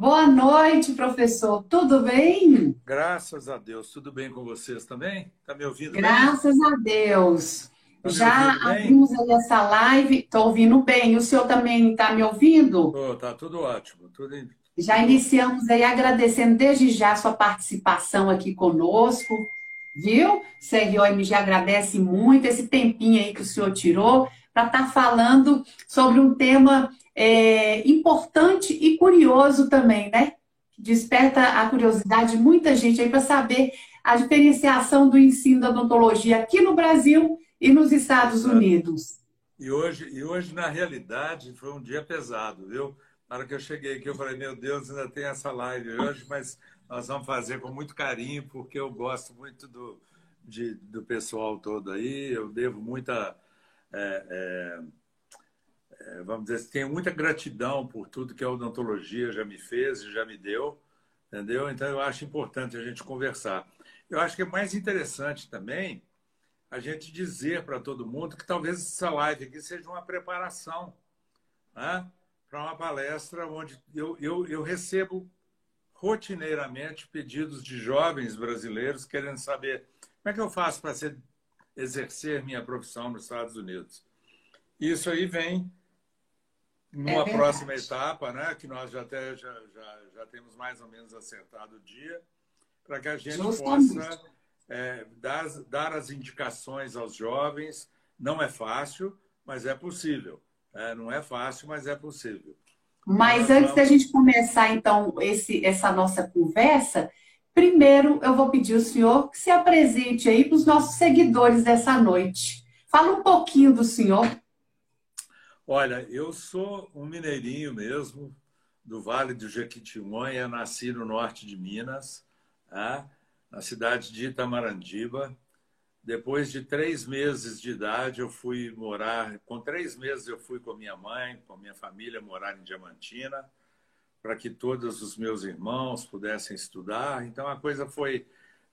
Boa noite, professor. Tudo bem? Graças a Deus. Tudo bem com vocês também? Está me ouvindo bem? Graças a Deus. Já abrimos aí essa live. Estou ouvindo bem. O senhor também está me ouvindo? Está tudo ótimo. Tudo indo. Já iniciamos aí agradecendo desde já a sua participação aqui conosco, viu? CRM-MG agradece muito esse tempinho aí que o senhor tirou para estar falando sobre um tema importante e curioso também, né? Desperta a curiosidade de muita gente aí para saber a diferenciação do ensino da odontologia aqui no Brasil e nos Estados Unidos. E hoje, na realidade, foi um dia pesado, viu? Na hora que eu cheguei aqui, eu falei, meu Deus, ainda tem essa live hoje, mas nós vamos fazer com muito carinho, porque eu gosto muito do pessoal todo aí, eu devo muita, vamos dizer, tenho muita gratidão por tudo que a odontologia já me fez e já me deu, entendeu? Então, eu acho importante a gente conversar. Eu acho que é mais interessante também a gente dizer para todo mundo que talvez essa live aqui seja uma preparação, né? Para uma palestra onde eu recebo rotineiramente pedidos de jovens brasileiros querendo saber como é que eu faço para exercer minha profissão nos Estados Unidos. Isso aí vem numa próxima etapa, né? Que nós já temos mais ou menos acertado o dia, para que a gente possa dar as indicações aos jovens. Não é fácil, mas é possível. Não é fácil, mas é possível. Mas antes da gente começar, então, essa nossa conversa, primeiro eu vou pedir ao senhor que se apresente aí para os nossos seguidores dessa noite. Fala um pouquinho do senhor. Olha, eu sou um mineirinho mesmo, do Vale do Jequitinhonha, nasci no norte de Minas, na cidade de Itamarandiba. Depois de 3 meses de idade, eu fui morar... Com 3 meses, eu fui com a minha mãe, com a minha família, morar em Diamantina, para que todos os meus irmãos pudessem estudar. Então, a coisa foi...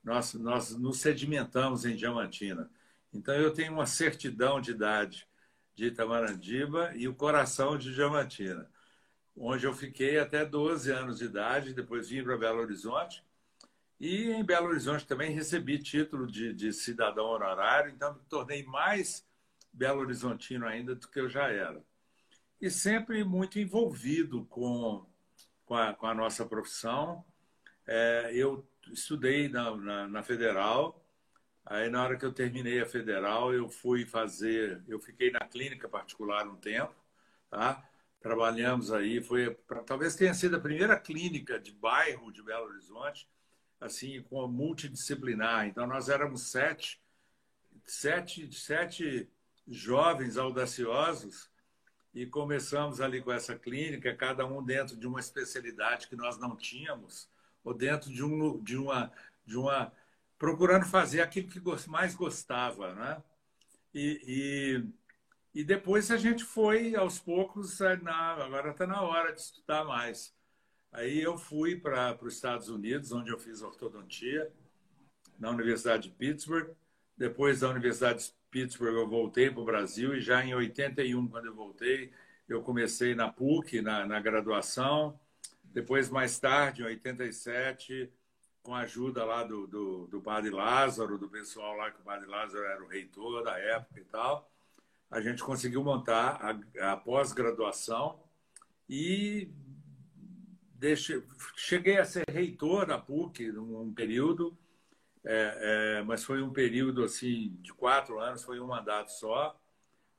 Nós nos sedimentamos em Diamantina. Então, eu tenho uma certidão de idade de Itamarandiba e o coração de Diamantina, onde eu fiquei até 12 anos de idade, depois vim para Belo Horizonte. E em Belo Horizonte também recebi título de cidadão honorário, então me tornei mais Belo Horizontino ainda do que eu já era. E sempre muito envolvido com a nossa profissão. Eu estudei na Federal, aí na hora que eu terminei a Federal, eu fiquei na clínica particular um tempo, tá? Trabalhamos aí, talvez tenha sido a primeira clínica de bairro de Belo Horizonte, assim, com a multidisciplinar. Então, nós éramos sete jovens audaciosos e começamos ali com essa clínica, cada um dentro de uma especialidade que nós não tínhamos, ou dentro de uma procurando fazer aquilo que mais gostava, né? E depois a gente foi, aos poucos, agora está na hora de estudar mais. Aí eu fui para os Estados Unidos, onde eu fiz ortodontia, na Universidade de Pittsburgh. Depois da Universidade de Pittsburgh, eu voltei para o Brasil e já em 81, quando eu voltei, eu comecei na PUC, na graduação. Depois, mais tarde, em 87, com a ajuda lá do Padre Lázaro, do pessoal lá, que o Padre Lázaro era o reitor da época e tal, a gente conseguiu montar a pós-graduação e... Cheguei a ser reitor da PUC num período, mas foi um período assim, de 4 anos, foi um mandato só,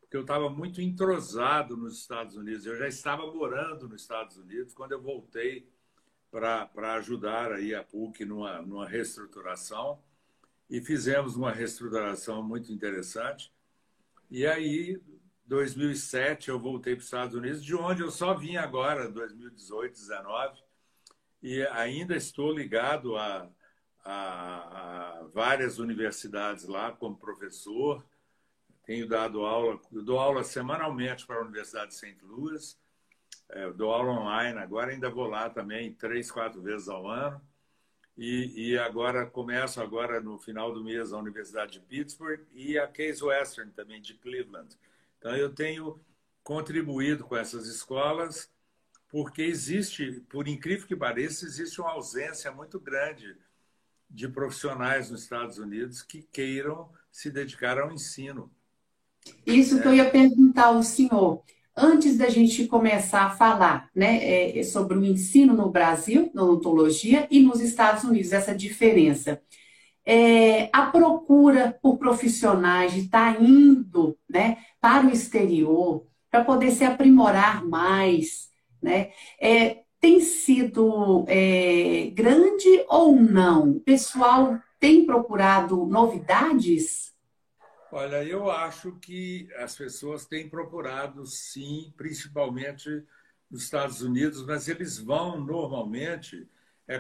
porque eu estava muito entrosado nos Estados Unidos. Eu já estava morando nos Estados Unidos quando eu voltei para ajudar aí a PUC numa reestruturação, e fizemos uma reestruturação muito interessante. E aí... 2007 eu voltei para os Estados Unidos, de onde eu só vim agora, 2018, 2019, e ainda estou ligado a várias universidades lá como professor. Tenho dado aula, eu dou aula semanalmente para a Universidade de St. Louis, dou aula online agora, ainda vou lá também 3, 4 vezes ao ano, e agora começo agora no final do mês a Universidade de Pittsburgh e a Case Western também de Cleveland. Então, eu tenho contribuído com essas escolas porque existe, por incrível que pareça, existe uma ausência muito grande de profissionais nos Estados Unidos que queiram se dedicar ao ensino. Isso que eu ia perguntar ao senhor. Antes da gente começar a falar, né, sobre o ensino no Brasil, na odontologia, e nos Estados Unidos, essa diferença. A procura por profissionais de estar indo, né, para o exterior, para poder se aprimorar mais, né, tem sido grande ou não? O pessoal tem procurado novidades? Olha, eu acho que as pessoas têm procurado, sim, principalmente nos Estados Unidos, mas eles vão, normalmente,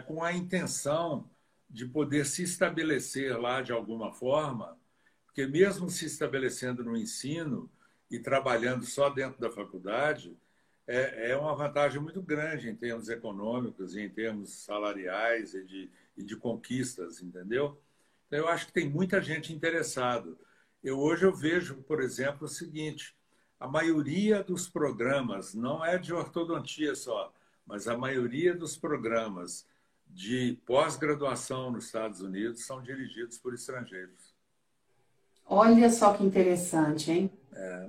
com a intenção de poder se estabelecer lá de alguma forma, porque mesmo se estabelecendo no ensino e trabalhando só dentro da faculdade, é uma vantagem muito grande em termos econômicos, em termos salariais e de conquistas, entendeu? Então, eu acho que tem muita gente interessada. Hoje eu vejo, por exemplo, o seguinte: a maioria dos programas, não é de ortodontia só, mas a maioria dos programas de pós-graduação nos Estados Unidos são dirigidos por estrangeiros. Olha só que interessante, hein?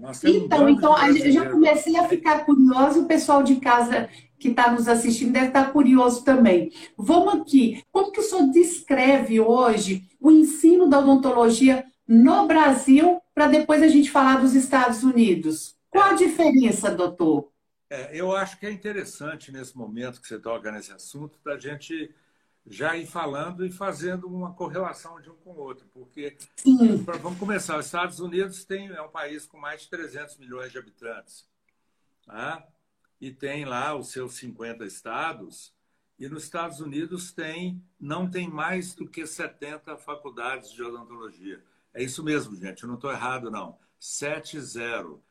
Nós temos então eu já comecei a ficar curioso, o pessoal de casa que está nos assistindo deve estar curioso também. Vamos aqui. Como que o senhor descreve hoje o ensino da odontologia no Brasil, para depois a gente falar dos Estados Unidos? Qual a diferença, doutor? Eu acho que é interessante, nesse momento que você toca nesse assunto, da gente já ir falando e fazendo uma correlação de um com o outro, porque, vamos começar, os Estados Unidos é um país com mais de 300 milhões de habitantes, tá? E tem lá os seus 50 estados, e nos Estados Unidos não tem mais do que 70 faculdades de odontologia. É isso mesmo, gente, eu não estou errado, não. 70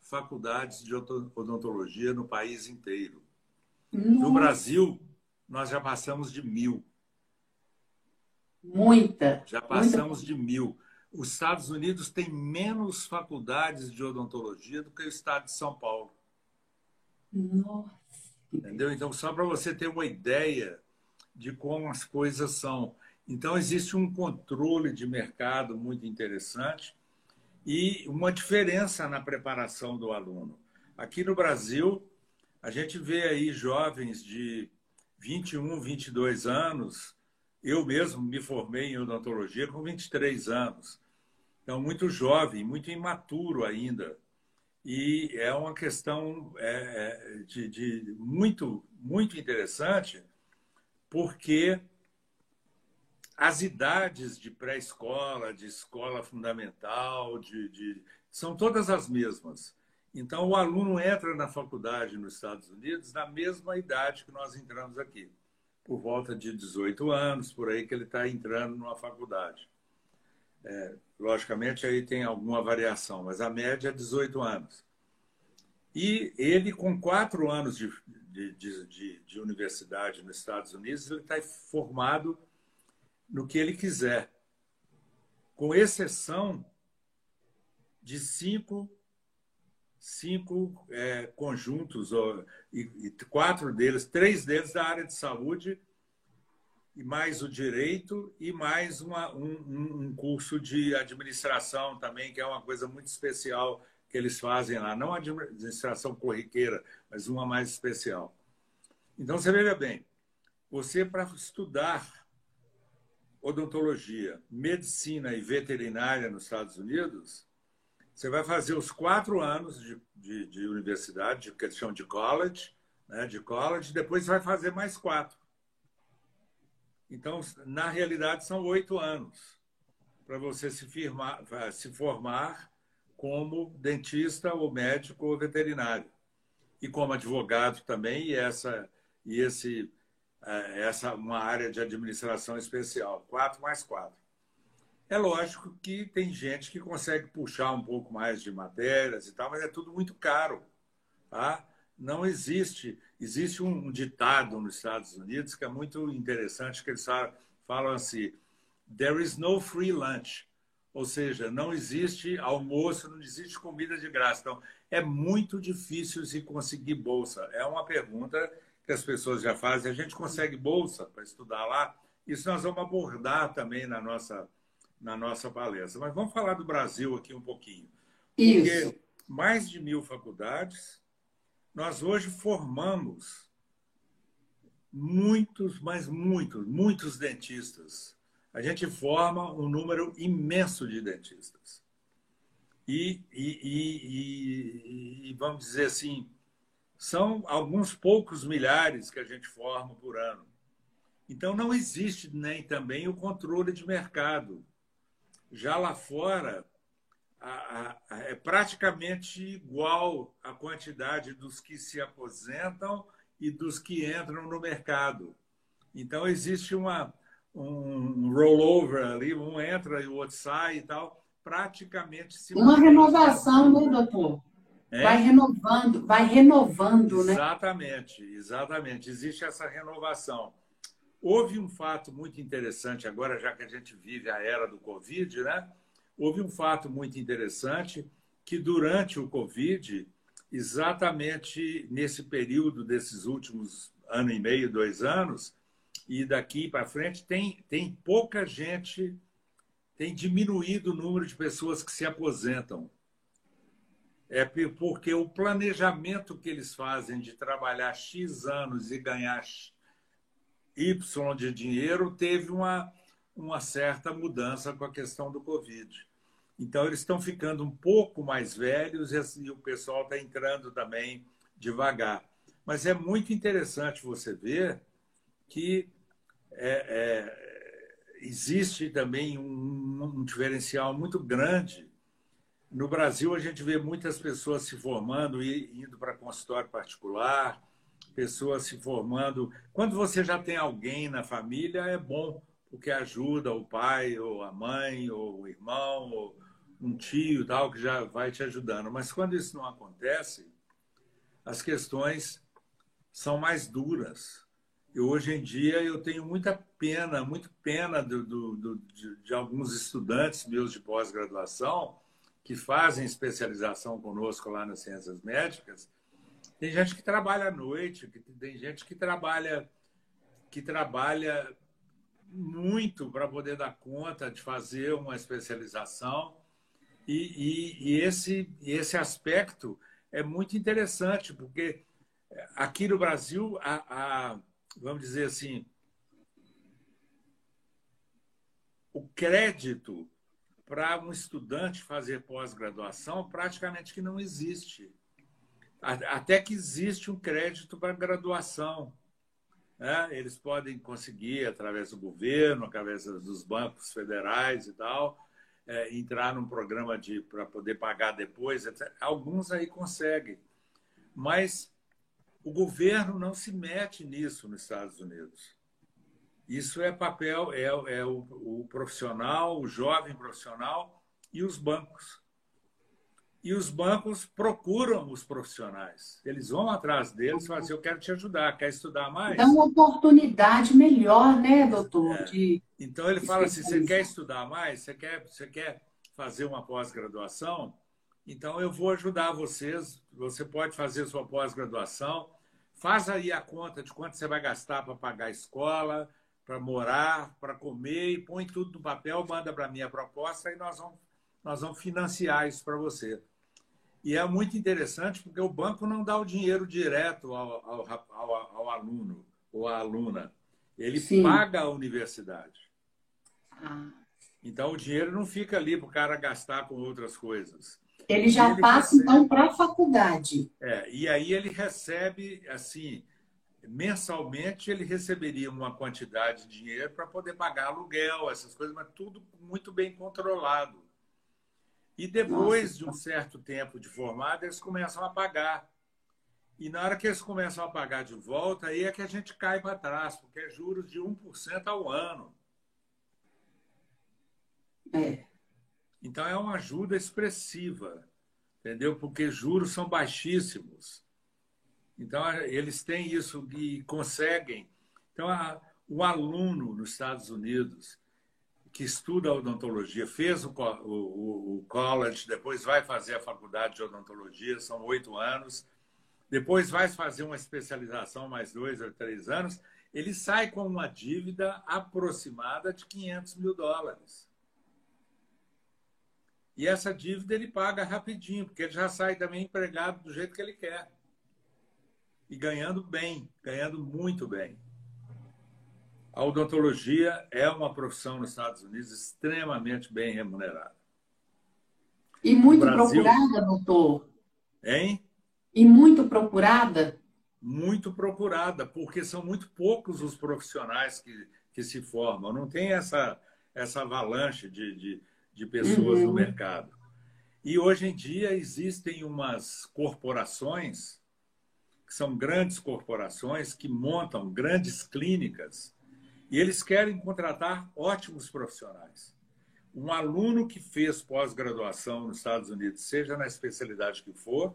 faculdades de odontologia no país inteiro. No Brasil, nós já passamos de 1000. Muita! Já passamos de 1000. Os Estados Unidos têm menos faculdades de odontologia do que o estado de São Paulo. Nossa! Entendeu? Então, só para você ter uma ideia de como as coisas são. Então, existe um controle de mercado muito interessante e uma diferença na preparação do aluno. Aqui no Brasil, a gente vê aí jovens de 21, 22 anos. Eu mesmo me formei em odontologia com 23 anos. Então, muito jovem, muito imaturo ainda. E é uma questão de muito, muito interessante, porque as idades de pré-escola, de escola fundamental, são todas as mesmas. Então, o aluno entra na faculdade nos Estados Unidos na mesma idade que nós entramos aqui, por volta de 18 anos, por aí que ele está entrando numa faculdade. Logicamente, aí tem alguma variação, mas a média é 18 anos. E ele, com 4 anos de universidade nos Estados Unidos, ele está formado no que ele quiser, com exceção de cinco conjuntos, e 4 deles, 3 deles da área de saúde, e mais o direito, e mais um curso de administração também, que é uma coisa muito especial que eles fazem lá. Não administração corriqueira, mas uma mais especial. Então, você veja bem, você, para estudar odontologia, medicina e veterinária nos Estados Unidos, você vai fazer os 4 anos de universidade, que eles chamam de college, né, depois vai fazer mais 4. Então, na realidade, são 8 anos para você se formar como dentista ou médico ou veterinário. E como advogado também, essa uma área de administração especial, 4 mais 4. É lógico que tem gente que consegue puxar um pouco mais de matérias e tal, mas é tudo muito caro, tá? Não existe um ditado nos Estados Unidos que é muito interessante, que eles falam assim: there is no free lunch, Ou seja, não existe almoço, não existe comida de graça. Então, é muito difícil se conseguir bolsa. É uma pergunta que as pessoas já fazem. A gente consegue bolsa para estudar lá? Isso nós vamos abordar também na nossa palestra. Mas vamos falar do Brasil aqui um pouquinho. Isso. Porque mais de 1000 faculdades, nós hoje formamos muitos, mas muitos, muitos dentistas. A gente forma um número imenso de dentistas. E vamos dizer assim, são alguns poucos milhares que a gente forma por ano. Então, não existe nem também o controle de mercado. Já lá fora, é praticamente igual a quantidade dos que se aposentam e dos que entram no mercado. Então, existe um rollover ali, um entra e o outro sai e tal, praticamente... Uma renovação, né, doutor? É? Vai renovando, né? Exatamente, exatamente. Existe essa renovação. Houve um fato muito interessante agora, já que a gente vive a era do Covid, né? Houve um fato muito interessante que durante o Covid, exatamente nesse período desses últimos 1,5 anos, 2 anos, e daqui para frente, tem pouca gente, tem diminuído o número de pessoas que se aposentam. É porque o planejamento que eles fazem de trabalhar X anos e ganhar Y de dinheiro teve uma certa mudança com a questão do Covid. Então, eles estão ficando um pouco mais velhos e o pessoal está entrando também devagar. Mas é muito interessante você ver que existe também um diferencial muito grande. No Brasil, a gente vê muitas pessoas se formando e indo para consultório particular, pessoas se formando. Quando você já tem alguém na família, é bom, porque ajuda o pai, ou a mãe, ou o irmão, ou um tio, tal, que já vai te ajudando. Mas quando isso não acontece, as questões são mais duras. Eu, hoje em dia, eu tenho muita pena de alguns estudantes meus de pós-graduação que fazem especialização conosco lá nas ciências médicas. Tem gente que trabalha à noite, tem gente que trabalha muito para poder dar conta de fazer uma especialização. E esse aspecto é muito interessante, porque aqui no Brasil, vamos dizer assim, o crédito para um estudante fazer pós-graduação praticamente que não existe. Até que existe um crédito para graduação, né? Eles podem conseguir, através do governo, através dos bancos federais e tal, entrar num programa para poder pagar depois, etc. Alguns aí conseguem. Mas o governo não se mete nisso nos Estados Unidos. Isso é papel, o profissional, o jovem profissional e os bancos. E os bancos procuram os profissionais. Eles vão atrás deles e falam assim, eu quero te ajudar, quer estudar mais? É uma oportunidade melhor, né, doutor? É. Então, ele fala assim, você quer estudar mais? Você quer fazer uma pós-graduação? Então, eu vou ajudar vocês. Você pode fazer sua pós-graduação. Faz aí a conta de quanto você vai gastar para pagar a escola, para morar, para comer. E põe tudo no papel, manda para mim a proposta e nós vamos financiar isso para você. E é muito interessante porque o banco não dá o dinheiro direto ao aluno ou à aluna. Ele Sim. paga a universidade. Então, o dinheiro não fica ali para o cara gastar com outras coisas. Ele já passa, então, para a faculdade. E aí ele recebe, assim, mensalmente ele receberia uma quantidade de dinheiro para poder pagar aluguel, essas coisas, mas tudo muito bem controlado. E depois de um certo tempo de formado, eles começam a pagar. E na hora que eles começam a pagar de volta, aí é que a gente cai para trás, porque é juros de 1% ao ano. Então, é uma ajuda expressiva, entendeu? Porque juros são baixíssimos. Então, eles têm isso e conseguem. Então, o aluno nos Estados Unidos que estuda odontologia, fez o college, depois vai fazer a faculdade de odontologia, são 8 anos, depois vai fazer uma especialização, mais 2 ou 3 anos, ele sai com uma dívida aproximada de $500 mil. E essa dívida ele paga rapidinho, porque ele já sai também empregado do jeito que ele quer. E ganhando bem, ganhando muito bem. A odontologia é uma profissão nos Estados Unidos extremamente bem remunerada. E muito procurada, doutor? Hein? E muito procurada? Muito procurada, porque são muito poucos os profissionais que se formam. Não tem essa avalanche de pessoas no mercado. E hoje em dia existem umas corporações, que são grandes corporações, que montam grandes clínicas. E eles querem contratar ótimos profissionais. Um aluno que fez pós-graduação nos Estados Unidos, seja na especialidade que for,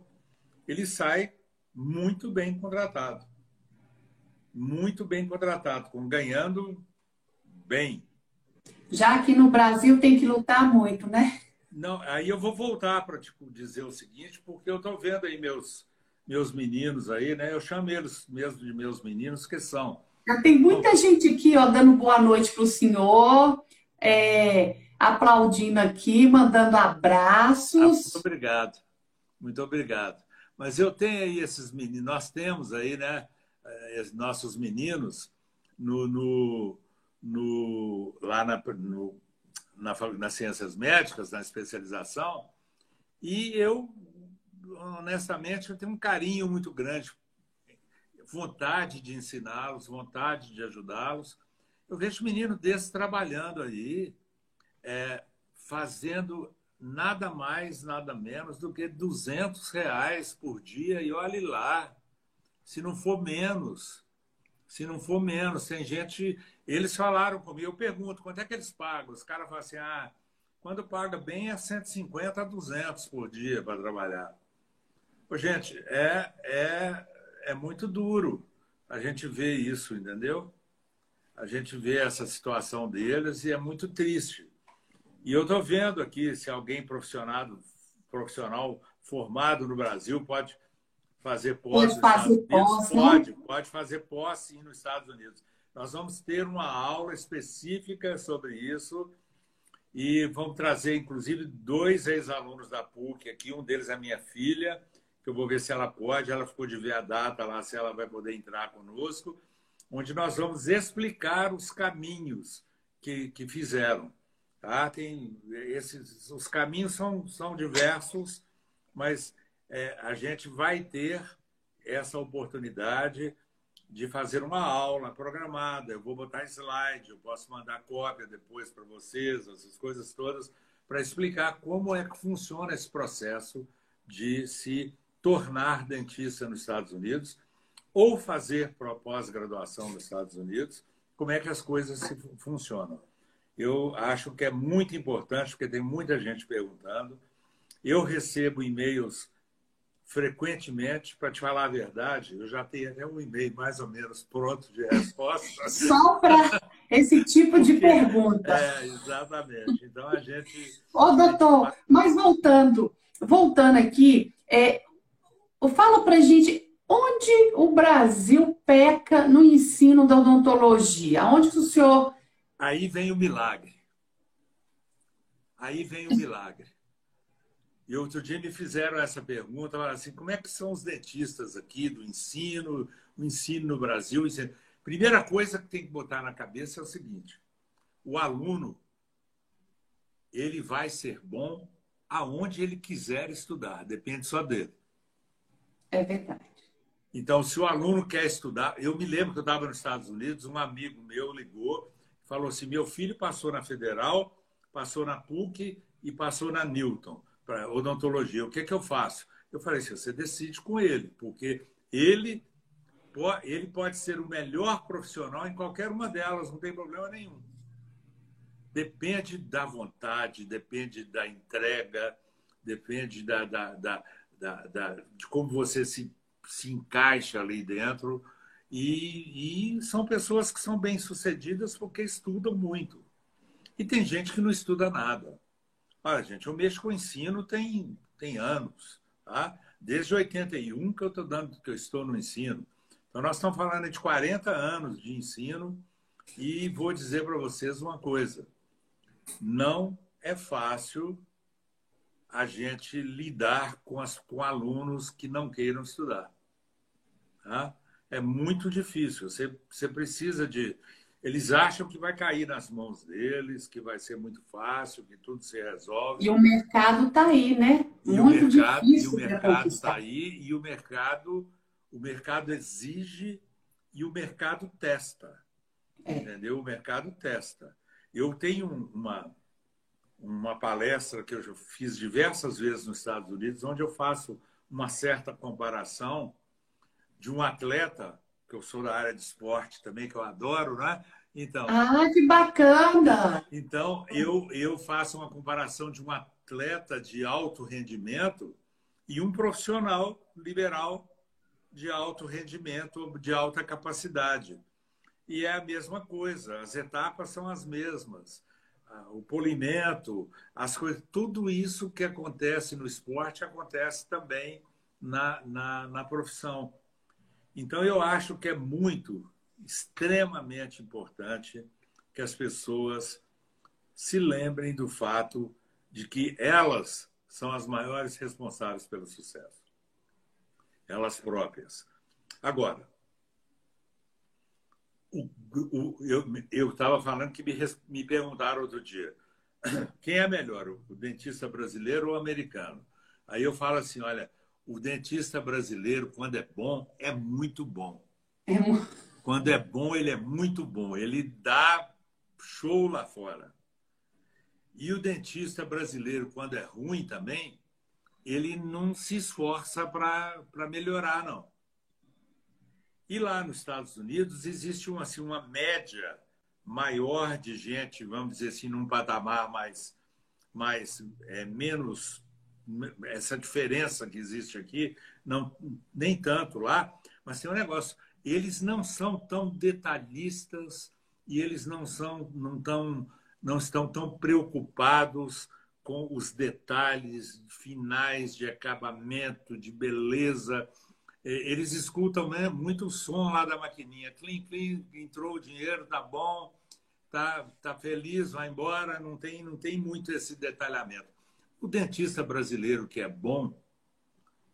ele sai muito bem contratado. Muito bem contratado, ganhando bem. Já que no Brasil tem que lutar muito, né? Não, aí eu vou voltar para dizer o seguinte, porque eu estou vendo aí meus meninos aí, né? Eu chamo eles mesmo de meus meninos, que são... Já tem muita gente aqui, ó, dando boa noite para o senhor, aplaudindo aqui, mandando abraços. Ah, muito obrigado, muito obrigado. Mas eu tenho aí esses meninos, nós temos aí, né, nossos meninos lá nas ciências médicas, na especialização, e eu, honestamente, eu tenho um carinho muito grande, vontade de ensiná-los, vontade de ajudá-los. Eu vejo menino desse trabalhando aí, fazendo nada mais, nada menos do que R$200 por dia. E olhe lá, se não for menos, se não for menos. Tem gente... Eles falaram comigo, eu pergunto, quanto é que eles pagam? Os caras falam assim, quando paga bem é 150 a 200 por dia para trabalhar. Pô, gente, é muito duro a gente ver isso, entendeu? A gente vê essa situação deles e é muito triste. E eu estou vendo aqui se alguém profissional formado no Brasil pode fazer posse nos Estados Unidos. Pode fazer posse nos Estados Unidos. Nós vamos ter uma aula específica sobre isso e vamos trazer, inclusive, 2 ex-alunos da PUC aqui. Um deles é minha filha, que eu vou ver se ela pode, ela ficou de ver a data lá, se ela vai poder entrar conosco, onde nós vamos explicar os caminhos que fizeram. Tá? Os caminhos são diversos, mas a gente vai ter essa oportunidade de fazer uma aula programada. Eu vou botar slide, eu posso mandar cópia depois para vocês, essas coisas todas, para explicar como é que funciona esse processo de se tornar dentista nos Estados Unidos ou fazer pós-graduação nos Estados Unidos, como é que as coisas funcionam. Eu acho que é muito importante, porque tem muita gente perguntando. Eu recebo e-mails frequentemente, para te falar a verdade, eu já tenho até um e-mail mais ou menos pronto de resposta. Só para esse tipo de pergunta. Exatamente. Então a gente... Doutor, mas voltando aqui... Fala para a gente onde o Brasil peca no ensino da odontologia. Onde o senhor... Aí vem o milagre. Aí vem o milagre. E outro dia me fizeram essa pergunta, falaram assim, como é que são os dentistas aqui do ensino, o ensino no Brasil? O ensino... Primeira coisa que tem que botar na cabeça é o seguinte, o aluno, ele vai ser bom aonde ele quiser estudar, depende só dele. É verdade. Então, se o aluno quer estudar... Eu me lembro que eu estava nos Estados Unidos, um amigo meu ligou, falou assim, meu filho passou na Federal, passou na PUC e passou na Newton, para odontologia. O que é que eu faço? Eu falei assim, você decide com ele, porque ele pode ser o melhor profissional em qualquer uma delas, não tem problema nenhum. Depende da vontade, depende da entrega, depende de como você se encaixa ali dentro. E são pessoas que são bem-sucedidas porque estudam muito. E tem gente que não estuda nada. Olha, gente, eu mexo com o ensino tem anos, tá? Desde 81 que eu estou no ensino. Então, nós estamos falando de 40 anos de ensino e vou dizer para vocês uma coisa. Não é fácil a gente lidar com alunos que não queiram estudar. Tá? É muito difícil. Você precisa de... Eles acham que vai cair nas mãos deles, que vai ser muito fácil, que tudo se resolve. E o mercado está aí, né? Muito difícil. E o mercado está aí, e o mercado exige e o mercado testa. É. Entendeu? O mercado testa. Eu tenho uma palestra que eu já fiz diversas vezes nos Estados Unidos, onde eu faço uma certa comparação de um atleta, que eu sou da área de esporte também, que eu adoro, né? Então, ah, que bacana! Então, eu faço uma comparação de um atleta de alto rendimento e um profissional liberal de alto rendimento, de alta capacidade. E é a mesma coisa, as etapas são as mesmas. O polimento, as coisas, tudo isso que acontece no esporte acontece também na profissão. Então, eu acho que é extremamente importante que as pessoas se lembrem do fato de que elas são as maiores responsáveis pelo sucesso. Elas próprias. Agora, eu estava falando que me perguntaram outro dia, quem é melhor, o dentista brasileiro ou o americano? Aí eu falo assim, olha... O dentista brasileiro, quando é bom, é muito bom. Quando é bom, ele é muito bom. Ele dá show lá fora. E o dentista brasileiro, quando é ruim também, ele não se esforça para melhorar, não. E lá nos Estados Unidos existe uma média maior de gente, vamos dizer assim, num patamar menos... Essa diferença que existe aqui, não, nem tanto lá, mas tem um negócio. Eles não são tão detalhistas e eles não estão tão preocupados com os detalhes finais de acabamento, de beleza. Eles escutam, né, muito o som lá da maquininha. Clim, clim, entrou o dinheiro, tá bom, tá feliz, vai embora. Não tem muito esse detalhamento. O dentista brasileiro que é bom,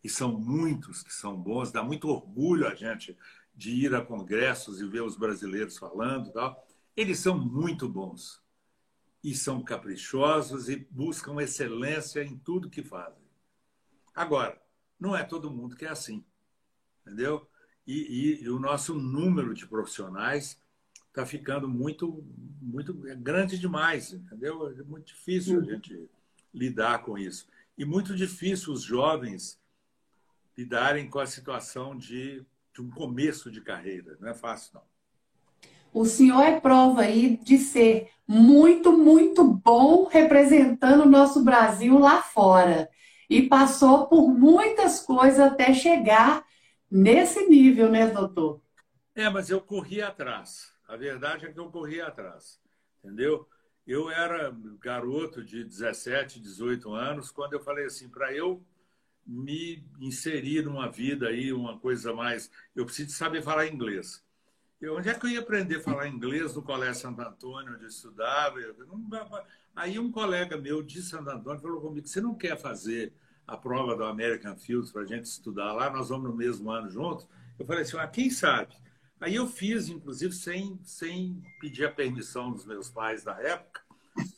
e são muitos que são bons, dá muito orgulho a gente de ir a congressos e ver os brasileiros falando e tal, eles são muito bons e são caprichosos e buscam excelência em tudo que fazem. Agora, não é todo mundo que é assim, entendeu? E o nosso número de profissionais está ficando muito é grande demais, entendeu? É muito difícil a gente... lidar com isso. E muito difícil os jovens lidarem com a situação de um começo de carreira. Não é fácil, não. O senhor é prova aí de ser muito bom representando o nosso Brasil lá fora. E passou por muitas coisas até chegar nesse nível, né, doutor? É, mas eu corri atrás. A verdade é que eu corri atrás, entendeu? Eu era garoto de 17, 18 anos, quando eu falei assim, para eu me inserir numa vida aí, uma coisa mais... Eu preciso saber falar inglês. Onde é que eu ia aprender a falar inglês? No Colégio Santo Antônio, onde eu estudava. Aí um colega meu de Santo Antônio falou comigo, você não quer fazer a prova do American Fields para a gente estudar lá? Nós vamos no mesmo ano juntos? Eu falei assim, ah, quem sabe? Aí eu fiz, inclusive, sem pedir a permissão dos meus pais na época.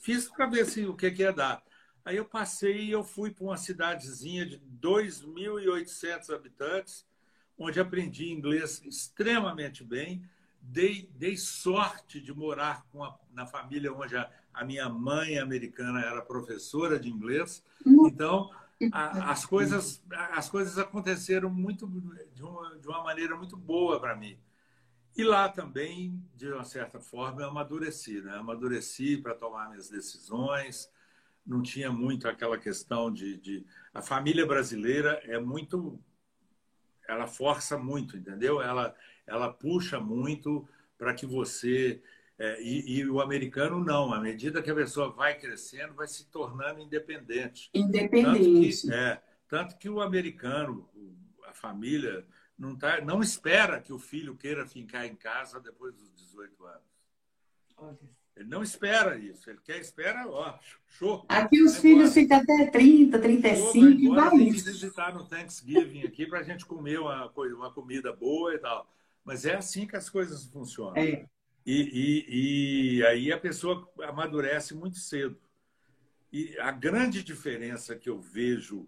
Fiz para ver assim, o que ia dar. Aí eu passei e eu fui para uma cidadezinha de 2.800 habitantes, onde aprendi inglês extremamente bem. Dei sorte de morar na família onde a minha mãe americana era professora de inglês. Então, as coisas aconteceram de uma maneira muito boa para mim. E lá também, de uma certa forma, eu amadureci, né? Amadureci para tomar minhas decisões. Não tinha muito aquela questão de... A família brasileira é muito... Ela força muito, entendeu? Ela puxa muito para que você E o americano não. À medida que a pessoa vai crescendo, vai se tornando independente. Independente. Tanto que o americano, a família, não espera que o filho queira ficar em casa depois dos 18 anos. Ele não espera isso. Ele espera, ó, show. Aqui os filhos ficam até 30, 35 e vai isso. Tem que visitar no Thanksgiving aqui para a gente comer uma comida boa e tal. Mas é assim que as coisas funcionam. É. E aí a pessoa amadurece muito cedo. E a grande diferença que eu vejo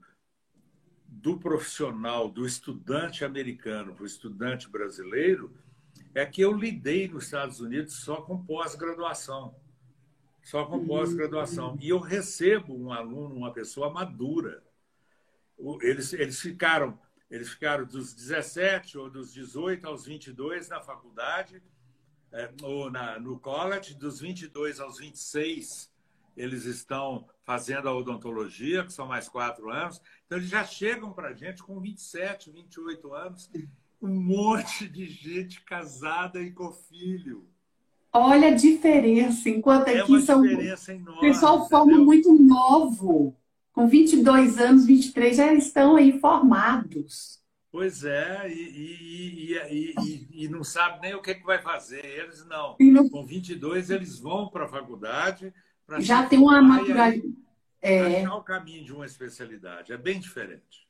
do profissional, do estudante americano para o estudante brasileiro, é que eu lidei nos Estados Unidos só com pós-graduação. Só com pós-graduação. E eu recebo um aluno, uma pessoa madura. Eles ficaram dos 17 ou dos 18 aos 22 na faculdade, no college, dos 22 aos 26, eles estão fazendo a odontologia, que são mais 4 anos. Então, eles já chegam para a gente com 27, 28 anos, um monte de gente casada e com filho. Olha a diferença, enquanto aqui são... É uma diferença enorme. O pessoal forma muito novo. Com 22 anos, 23, já estão aí formados. Pois é, e não sabe nem o que vai fazer. Eles não. Com 22, eles vão para a faculdade. Já tem uma maturidade. É. Achar o caminho de uma especialidade. É bem diferente.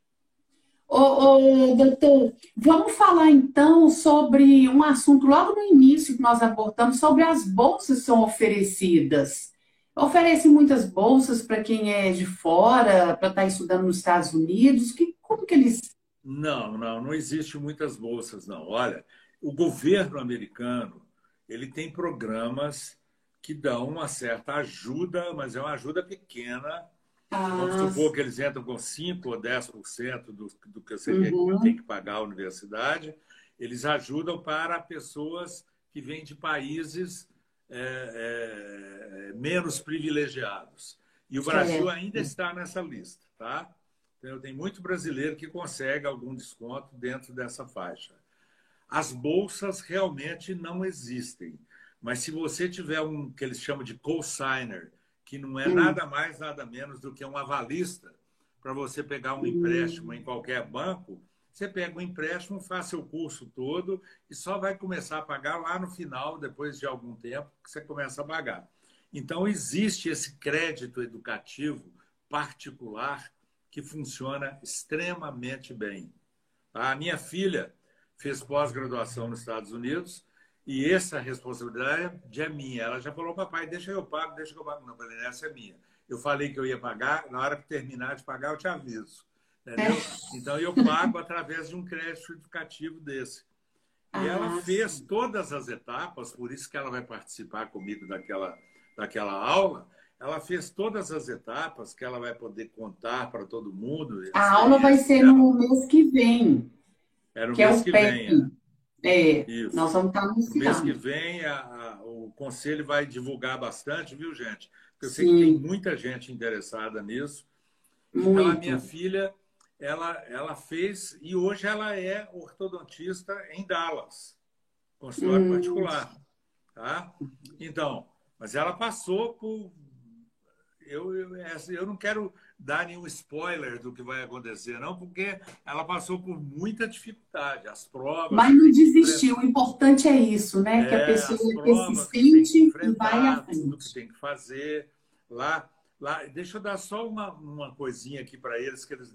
Doutor, vamos falar então sobre um assunto logo no início que nós abordamos, sobre as bolsas que são oferecidas. Oferece muitas bolsas para quem é de fora, para estar estudando nos Estados Unidos. Como que eles... Não existe muitas bolsas, não. Olha, o governo americano, ele tem programas que dão uma certa ajuda, mas é uma ajuda pequena. Vamos supor que eles entram com 5% ou 10% do que você tem que pagar a universidade. Eles ajudam para pessoas que vêm de países menos privilegiados. E o Brasil ainda está nessa lista, tá? Então, tem muito brasileiro que consegue algum desconto dentro dessa faixa. As bolsas realmente não existem. Mas se você tiver um que eles chamam de co-signer, que não é nada mais, nada menos do que um avalista, para você pegar um empréstimo em qualquer banco, você pega um empréstimo, faz seu curso todo e só vai começar a pagar lá no final, depois de algum tempo, que você começa a pagar. Então, existe esse crédito educativo particular que funciona extremamente bem. A minha filha fez pós-graduação nos Estados Unidos e essa responsabilidade é minha. Ela já falou, papai, deixa que eu pago. Não, eu falei, essa é minha. Eu falei que eu ia pagar, na hora que terminar de pagar, eu te aviso. Entendeu? Então, eu pago através de um crédito educativo desse. E ela fez todas as etapas, por isso que ela vai participar comigo daquela aula. Ela fez todas as etapas que ela vai poder contar para todo mundo. A aula vai ser no mês que vem. Era o mês que vem. Nós vamos estar no mês que vem. O Conselho vai divulgar bastante, viu, gente? Porque eu sei que tem muita gente interessada nisso. Então, a minha filha, ela fez... E hoje ela é ortodontista em Dallas. Consultório particular. Tá? Então, mas ela passou por... Eu não quero dar nenhum spoiler do que vai acontecer, não, porque ela passou por muita dificuldade. As provas... Mas não desistiu. O importante é isso, né? Que a pessoa persistente e vai à frente. O que tem que fazer lá. Deixa eu dar só uma coisinha aqui para eles, que eles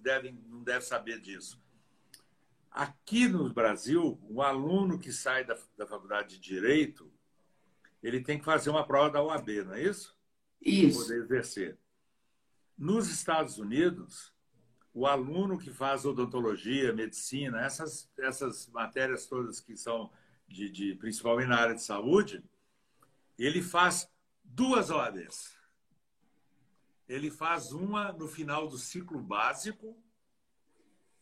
não devem saber disso. Aqui no Brasil, o aluno que sai da faculdade de Direito, ele tem que fazer uma prova da OAB, não é isso? Isso. Para poder exercer. Nos Estados Unidos, o aluno que faz odontologia, medicina, essas matérias todas que são principalmente na área de saúde, ele faz 2 OABs. Ele faz uma no final do ciclo básico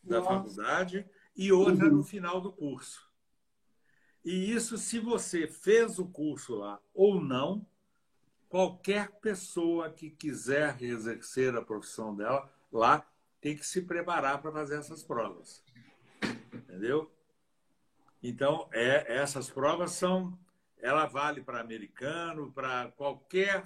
da faculdade e outra no final do curso. E isso, se você fez o curso lá ou não, qualquer pessoa que quiser exercer a profissão dela lá tem que se preparar para fazer essas provas. Entendeu? Então, essas provas são Ela vale para americano, para qualquer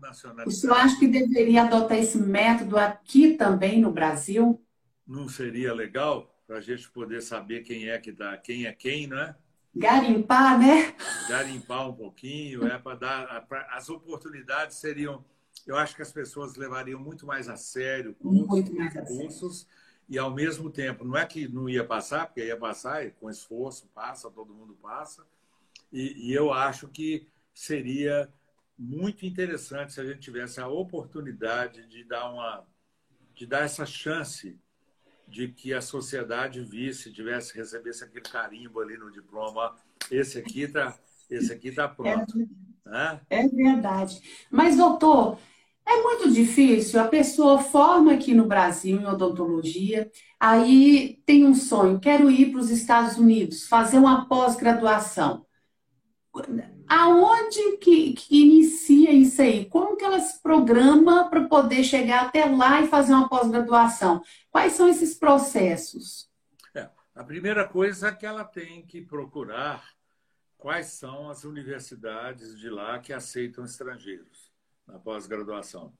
nacionalidade. O senhor acha que deveria adotar esse método aqui também no Brasil? Não seria legal para a gente poder saber quem é que dá, quem é quem, não é? Garimpar, né? Garimpar um pouquinho, é para dar. As oportunidades seriam. Eu acho que as pessoas levariam muito mais a sério cursos e, ao mesmo tempo, não é que não ia passar, porque ia passar e com esforço passa, todo mundo passa. E eu acho que seria muito interessante se a gente tivesse a oportunidade de dar essa chance de que a sociedade visse, recebesse aquele carimbo ali no diploma. Esse aqui tá pronto. É verdade. Mas, doutor, é muito difícil. A pessoa forma aqui no Brasil em odontologia, aí tem um sonho, quero ir para os Estados Unidos, fazer uma pós-graduação. Aonde que inicia isso aí? Como que ela se programa para poder chegar até lá e fazer uma pós-graduação? Quais são esses processos? A primeira coisa é que ela tem que procurar quais são as universidades de lá que aceitam estrangeiros na pós-graduação.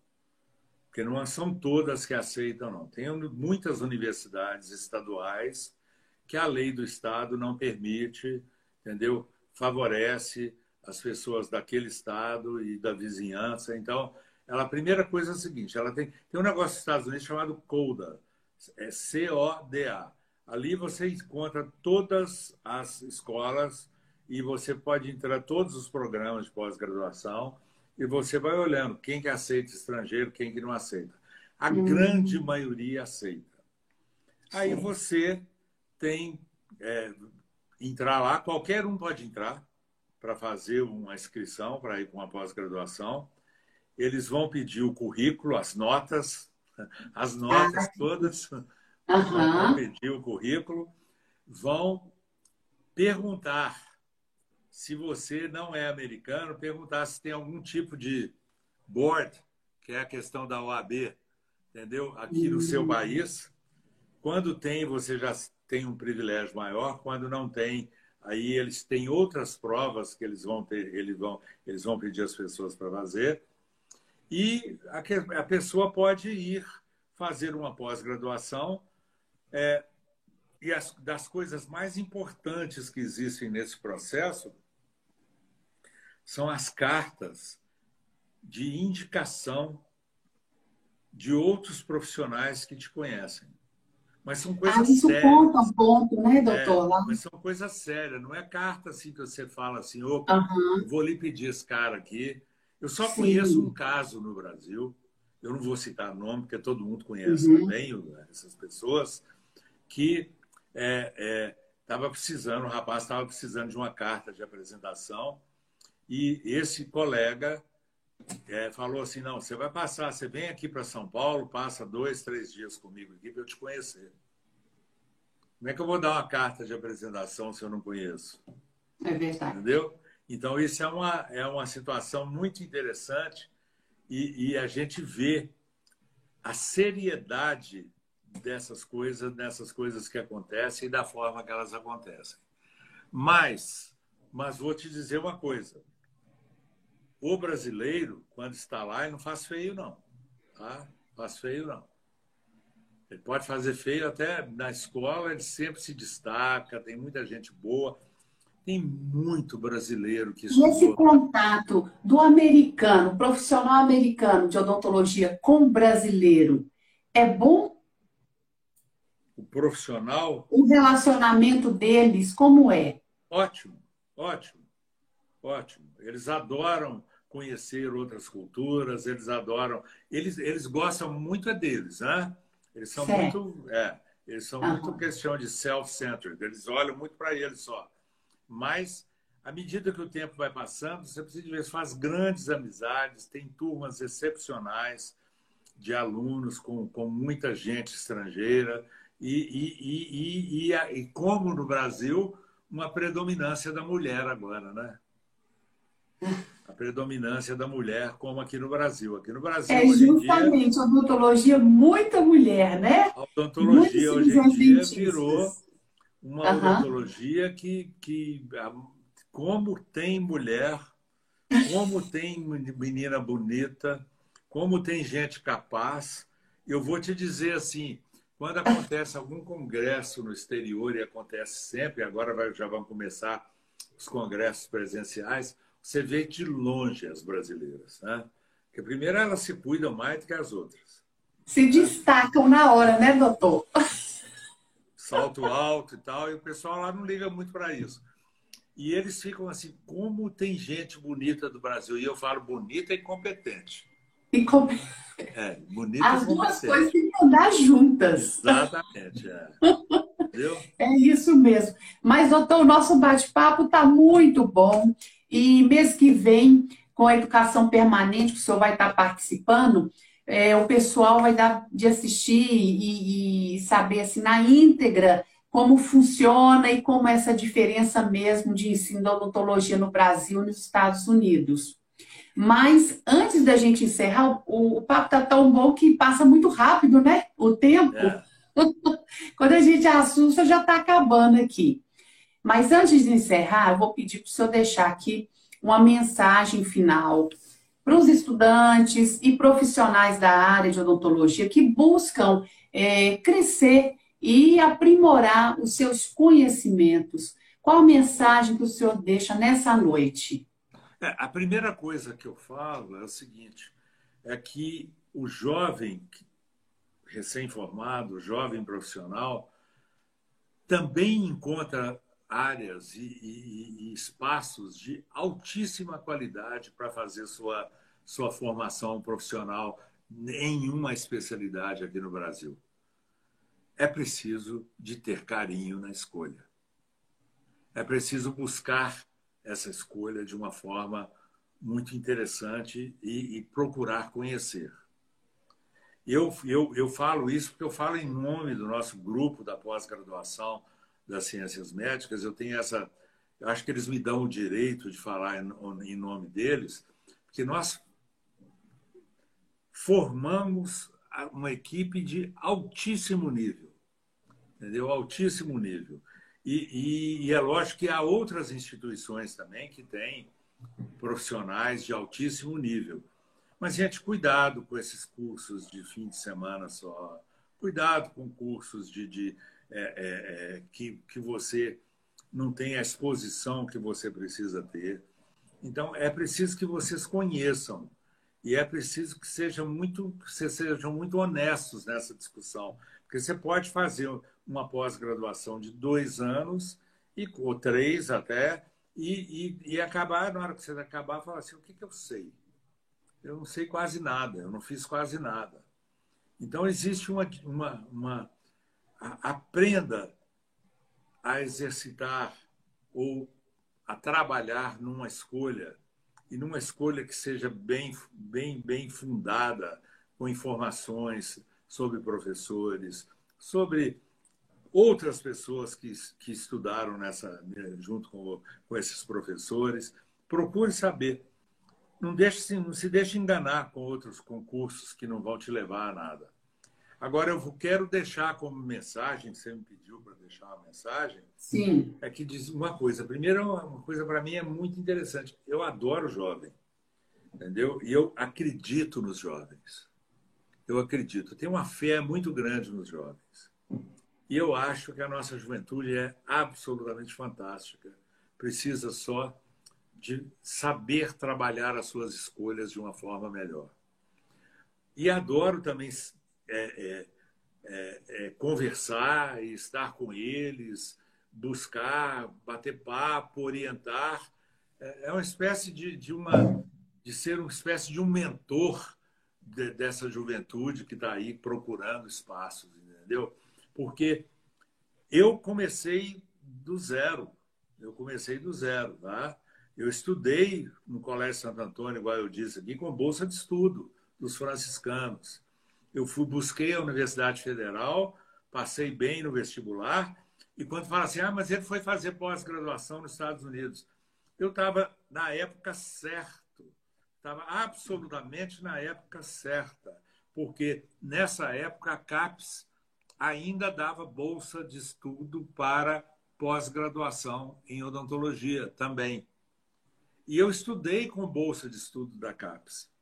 Porque não são todas que aceitam, não. Tem muitas universidades estaduais que a lei do Estado não permite, entendeu? Favorece as pessoas daquele estado e da vizinhança. Então, a primeira coisa é a seguinte, ela tem um negócio nos Estados Unidos chamado CODA, é C-O-D-A. Ali você encontra todas as escolas e você pode entrar em todos os programas de pós-graduação e você vai olhando quem que aceita estrangeiro, quem que não aceita. A grande maioria aceita. Aí você tem... entrar lá, qualquer um pode entrar para fazer uma inscrição, para ir para uma pós-graduação. Eles vão pedir o currículo, as notas todas. Vão pedir o currículo, vão perguntar se você não é americano, perguntar se tem algum tipo de board, que é a questão da OAB, entendeu? Aqui no seu país. Quando tem, você já tem um privilégio maior. Quando não tem, aí eles têm outras provas que eles vão pedir às pessoas para fazer. E a pessoa pode ir fazer uma pós-graduação. E das coisas mais importantes que existem nesse processo são as cartas de indicação de outros profissionais que te conhecem. Mas são coisas sérias. Isso conta ponto, né, doutor? Mas são coisas sérias. Não é carta assim que você fala assim, opa, vou lhe pedir esse cara aqui. Eu só conheço um caso no Brasil, eu não vou citar nome, porque todo mundo conhece também essas pessoas, que o rapaz estava precisando de uma carta de apresentação e esse colega falou assim, não, você vai passar, você vem aqui para São Paulo, passa 2, 3 dias comigo aqui para eu te conhecer. Como é que eu vou dar uma carta de apresentação se eu não conheço? É verdade. Entendeu? Então, isso é uma situação muito interessante e a gente vê a seriedade dessas coisas que acontecem e da forma que elas acontecem. Mas vou te dizer uma coisa. O brasileiro, quando está lá, ele não faz feio, não. Tá? Faz feio, não. Ele pode fazer feio até na escola, ele sempre se destaca, tem muita gente boa. Tem muito brasileiro que... E esse contato do americano, profissional americano de odontologia com o brasileiro, é bom? O profissional... O relacionamento deles, como é? Ótimo, ótimo, ótimo. Eles adoram conhecer outras culturas, eles adoram... Eles gostam muito deles, né? Eles são muito questão de self-centered. Eles olham muito para eles só. Mas, à medida que o tempo vai passando, você precisa ver, faz grandes amizades, tem turmas excepcionais de alunos com muita gente estrangeira e como no Brasil, uma predominância da mulher agora, né? A predominância da mulher, como aqui no Brasil. Aqui no Brasil, justamente a odontologia, muita mulher, né? A odontologia hoje em dia virou uma odontologia que como tem mulher, como tem menina bonita, como tem gente capaz. Eu vou te dizer assim, quando acontece algum congresso no exterior, e acontece sempre, agora já vão começar os congressos presenciais, você vê de longe as brasileiras, né? Porque primeiro elas se cuidam mais do que as outras. Se destacam na hora, né, doutor? Salto alto e tal, e o pessoal lá não liga muito para isso. E eles ficam assim, como tem gente bonita do Brasil. E eu falo bonita e competente. E é, bonita as e duas competente. Coisas têm que andar juntas. Exatamente, é. Entendeu? É isso mesmo. Mas, doutor, o nosso bate-papo está muito bom. E mês que vem, com a educação permanente, que o senhor vai estar participando, o pessoal vai dar de assistir e saber assim, na íntegra, como funciona e como essa diferença mesmo de ensino da odontologia no Brasil e nos Estados Unidos. Mas antes da gente encerrar, o papo tá tão bom que passa muito rápido, né? O tempo. É. Quando a gente assusta, já está acabando aqui. Mas antes de encerrar, eu vou pedir para o senhor deixar aqui uma mensagem final para os estudantes e profissionais da área de odontologia que buscam crescer e aprimorar os seus conhecimentos. Qual a mensagem que o senhor deixa nessa noite? A primeira coisa que eu falo é o seguinte, é que o jovem recém-formado, o jovem profissional, também encontra áreas e espaços de altíssima qualidade para fazer sua formação profissional em uma especialidade aqui no Brasil. É preciso de ter carinho na escolha. É preciso buscar essa escolha de uma forma muito interessante e procurar conhecer. Eu falo isso porque eu falo em nome do nosso grupo da pós-graduação das ciências médicas. Eu tenho essa... Eu acho que eles me dão o direito de falar em nome deles, porque nós formamos uma equipe de altíssimo nível, entendeu? Altíssimo nível. E é lógico que há outras instituições também que têm profissionais de altíssimo nível. Mas, gente, cuidado com esses cursos de fim de semana só. Cuidado com cursos que você não tem a exposição que você precisa ter. Então, é preciso que vocês conheçam. E é preciso que sejam muito honestos nessa discussão. Porque você pode fazer uma pós-graduação de 2 anos, ou 3 até, e acabar, na hora que você acabar, falar assim, o que eu sei? Eu não sei quase nada, eu não fiz quase nada. Então, existe aprenda a exercitar ou a trabalhar numa escolha, e numa escolha que seja bem fundada, com informações sobre professores, sobre outras pessoas que estudaram junto com esses professores. Procure saber. Não se deixe enganar com outros concursos que não vão te levar a nada. Agora, eu quero deixar como mensagem, você me pediu para deixar uma mensagem. Sim. É que diz uma coisa. Primeiro, uma coisa para mim é muito interessante. Eu adoro jovem, entendeu? E eu acredito nos jovens. Eu acredito. Eu tenho uma fé muito grande nos jovens. E eu acho que a nossa juventude é absolutamente fantástica. Precisa só de saber trabalhar as suas escolhas de uma forma melhor. E adoro também... conversar e estar com eles, buscar, bater papo, orientar. É uma espécie de ser uma espécie de um mentor dessa juventude que está aí procurando espaços, entendeu? Porque eu comecei do zero. Tá? Eu estudei no Colégio Santo Antônio, igual eu disse aqui, com bolsa de estudo dos franciscanos. Eu busquei a Universidade Federal, passei bem no vestibular, e quando fala assim, mas ele foi fazer pós-graduação nos Estados Unidos. Eu estava na época certo, estava absolutamente na época certa, porque nessa época a CAPES ainda dava bolsa de estudo para pós-graduação em odontologia também. E eu estudei com bolsa de estudo da CAPES.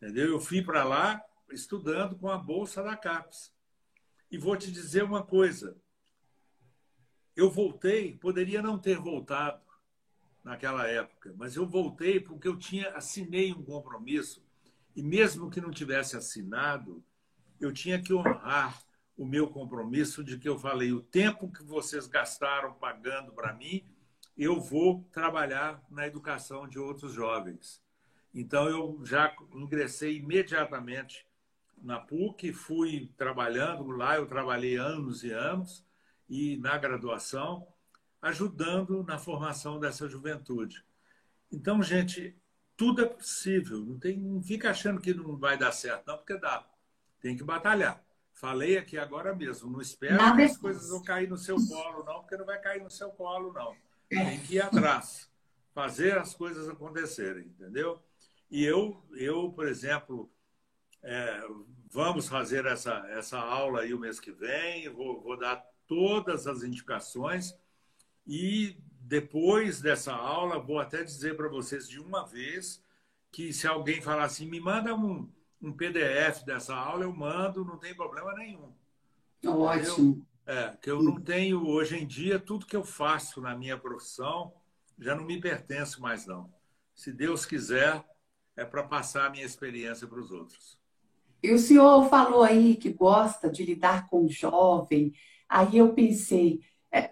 Entendeu? Eu fui para lá estudando com a bolsa da CAPES. E vou te dizer uma coisa. Eu voltei, poderia não ter voltado naquela época, mas eu voltei porque eu assinei um compromisso. E mesmo que não tivesse assinado, eu tinha que honrar o meu compromisso de que eu falei, o tempo que vocês gastaram pagando para mim, eu vou trabalhar na educação de outros jovens. Então, eu já ingressei imediatamente na PUC, fui trabalhando lá, eu trabalhei anos e anos, e na graduação, ajudando na formação dessa juventude. Então, gente, tudo é possível. Não fica achando que não vai dar certo, não, porque dá. Tem que batalhar. Falei aqui agora mesmo, não espera que as coisas vão cair no seu colo, não, porque não vai cair no seu colo, não. Tem que ir atrás, fazer as coisas acontecerem, entendeu? E eu por exemplo, vamos fazer essa aula aí o mês que vem, vou dar todas as indicações e depois dessa aula vou até dizer para vocês de uma vez que se alguém falar assim, me manda um PDF dessa aula, eu mando, não tem problema nenhum. Ótimo. Que eu não tenho, hoje em dia, tudo que eu faço na minha profissão já não me pertence mais, não. Se Deus quiser, é para passar a minha experiência para os outros. E o senhor falou aí que gosta de lidar com o jovem. Aí eu pensei,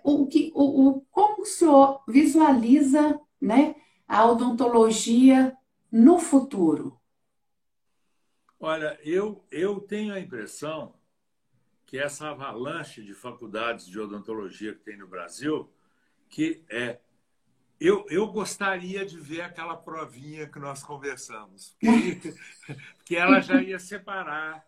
como o senhor visualiza, né, a odontologia no futuro? Olha, eu tenho a impressão que essa avalanche de faculdades de odontologia que tem no Brasil, que é... Eu gostaria de ver aquela provinha que nós conversamos, que ela já ia separar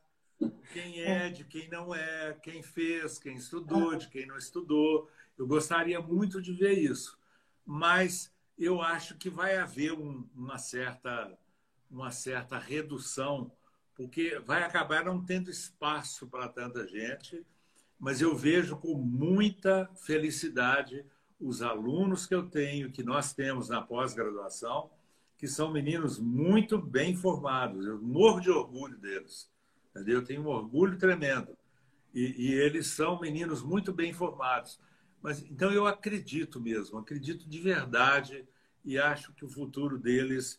quem é de quem não é, quem fez, quem estudou, de quem não estudou. Eu gostaria muito de ver isso, mas eu acho que vai haver uma certa redução, porque vai acabar não tendo espaço para tanta gente, mas eu vejo com muita felicidade os alunos que eu tenho, que nós temos na pós-graduação, que são meninos muito bem formados. Eu morro de orgulho deles, entendeu? Eu tenho um orgulho tremendo. E eles são meninos muito bem formados. Mas, então, eu acredito mesmo, acredito de verdade, e acho que o futuro deles...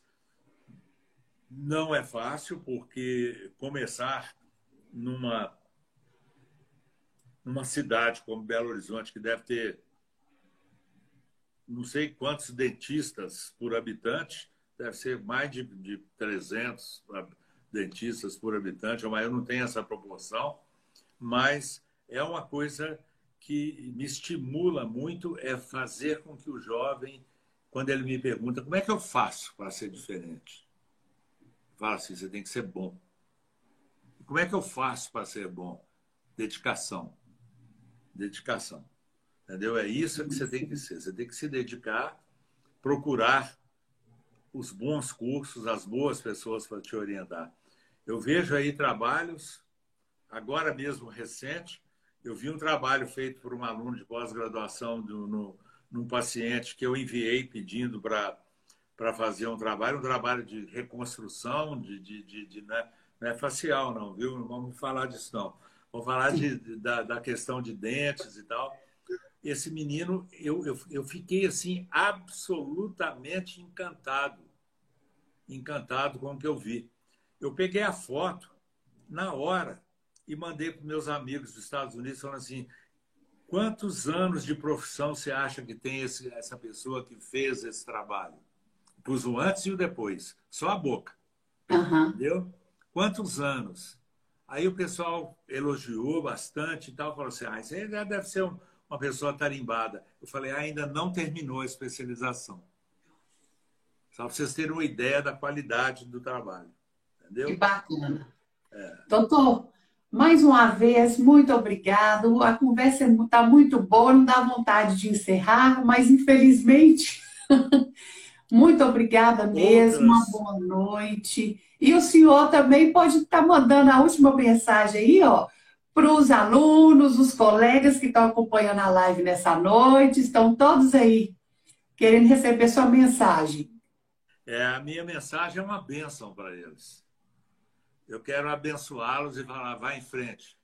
Não é fácil, porque começar numa cidade como Belo Horizonte, que deve ter não sei quantos dentistas por habitante, deve ser mais de 300 dentistas por habitante, mas eu não tenho essa proporção, mas é uma coisa que me estimula muito, é fazer com que o jovem, quando ele me pergunta como é que eu faço para ser diferente, fala assim, você tem que ser bom. E como é que eu faço para ser bom? Dedicação. Dedicação. Entendeu? É isso que você tem que ser. Você tem que se dedicar, procurar os bons cursos, as boas pessoas para te orientar. Eu vejo aí trabalhos, agora mesmo recente, eu vi um trabalho feito por um aluno de pós-graduação num paciente que eu enviei pedindo para fazer um trabalho de reconstrução, não é facial, não, viu? Não vamos falar disso, não. Vamos falar da questão de dentes e tal. Esse menino, eu fiquei, assim, absolutamente encantado. Encantado com o que eu vi. Eu peguei a foto na hora e mandei para meus amigos dos Estados Unidos, falando assim, quantos anos de profissão você acha que tem essa pessoa que fez esse trabalho? Pus o antes e o depois. Só a boca. Uhum. Entendeu? Quantos anos? Aí o pessoal elogiou bastante e tal. Falou assim, isso aí já deve ser uma pessoa tarimbada. Eu falei, ainda não terminou a especialização. Só para vocês terem uma ideia da qualidade do trabalho. Entendeu? Que bacana. Doutor, mais uma vez, muito obrigado. A conversa está muito boa. Não dá vontade de encerrar, mas infelizmente... Muito obrigada mesmo, uma boa noite. E o senhor também pode estar mandando a última mensagem aí, ó, para os alunos, os colegas que estão acompanhando a live nessa noite, estão todos aí querendo receber sua mensagem. É, a minha mensagem é uma bênção para eles. Eu quero abençoá-los e falar, vai em frente.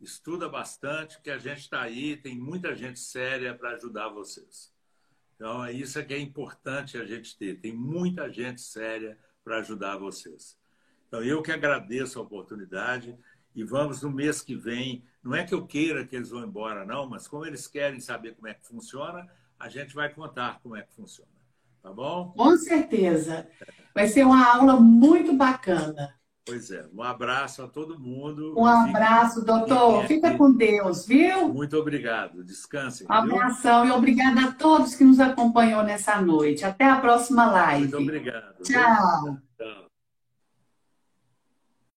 Estuda bastante, que a gente está aí, tem muita gente séria para ajudar vocês. Então, isso é que é importante a gente ter. Tem muita gente séria para ajudar vocês. Então, eu que agradeço a oportunidade e vamos no mês que vem. Não é que eu queira que eles vão embora, não, mas como eles querem saber como é que funciona, a gente vai contar como é que funciona. Tá bom? Com certeza. Vai ser uma aula muito bacana. Pois é, um abraço a todo mundo. Um abraço, doutor. Fica com Deus, viu? Muito obrigado. Descansem. Um abração e obrigada a todos que nos acompanhou nessa noite. Até a próxima live. Muito obrigado. Tchau.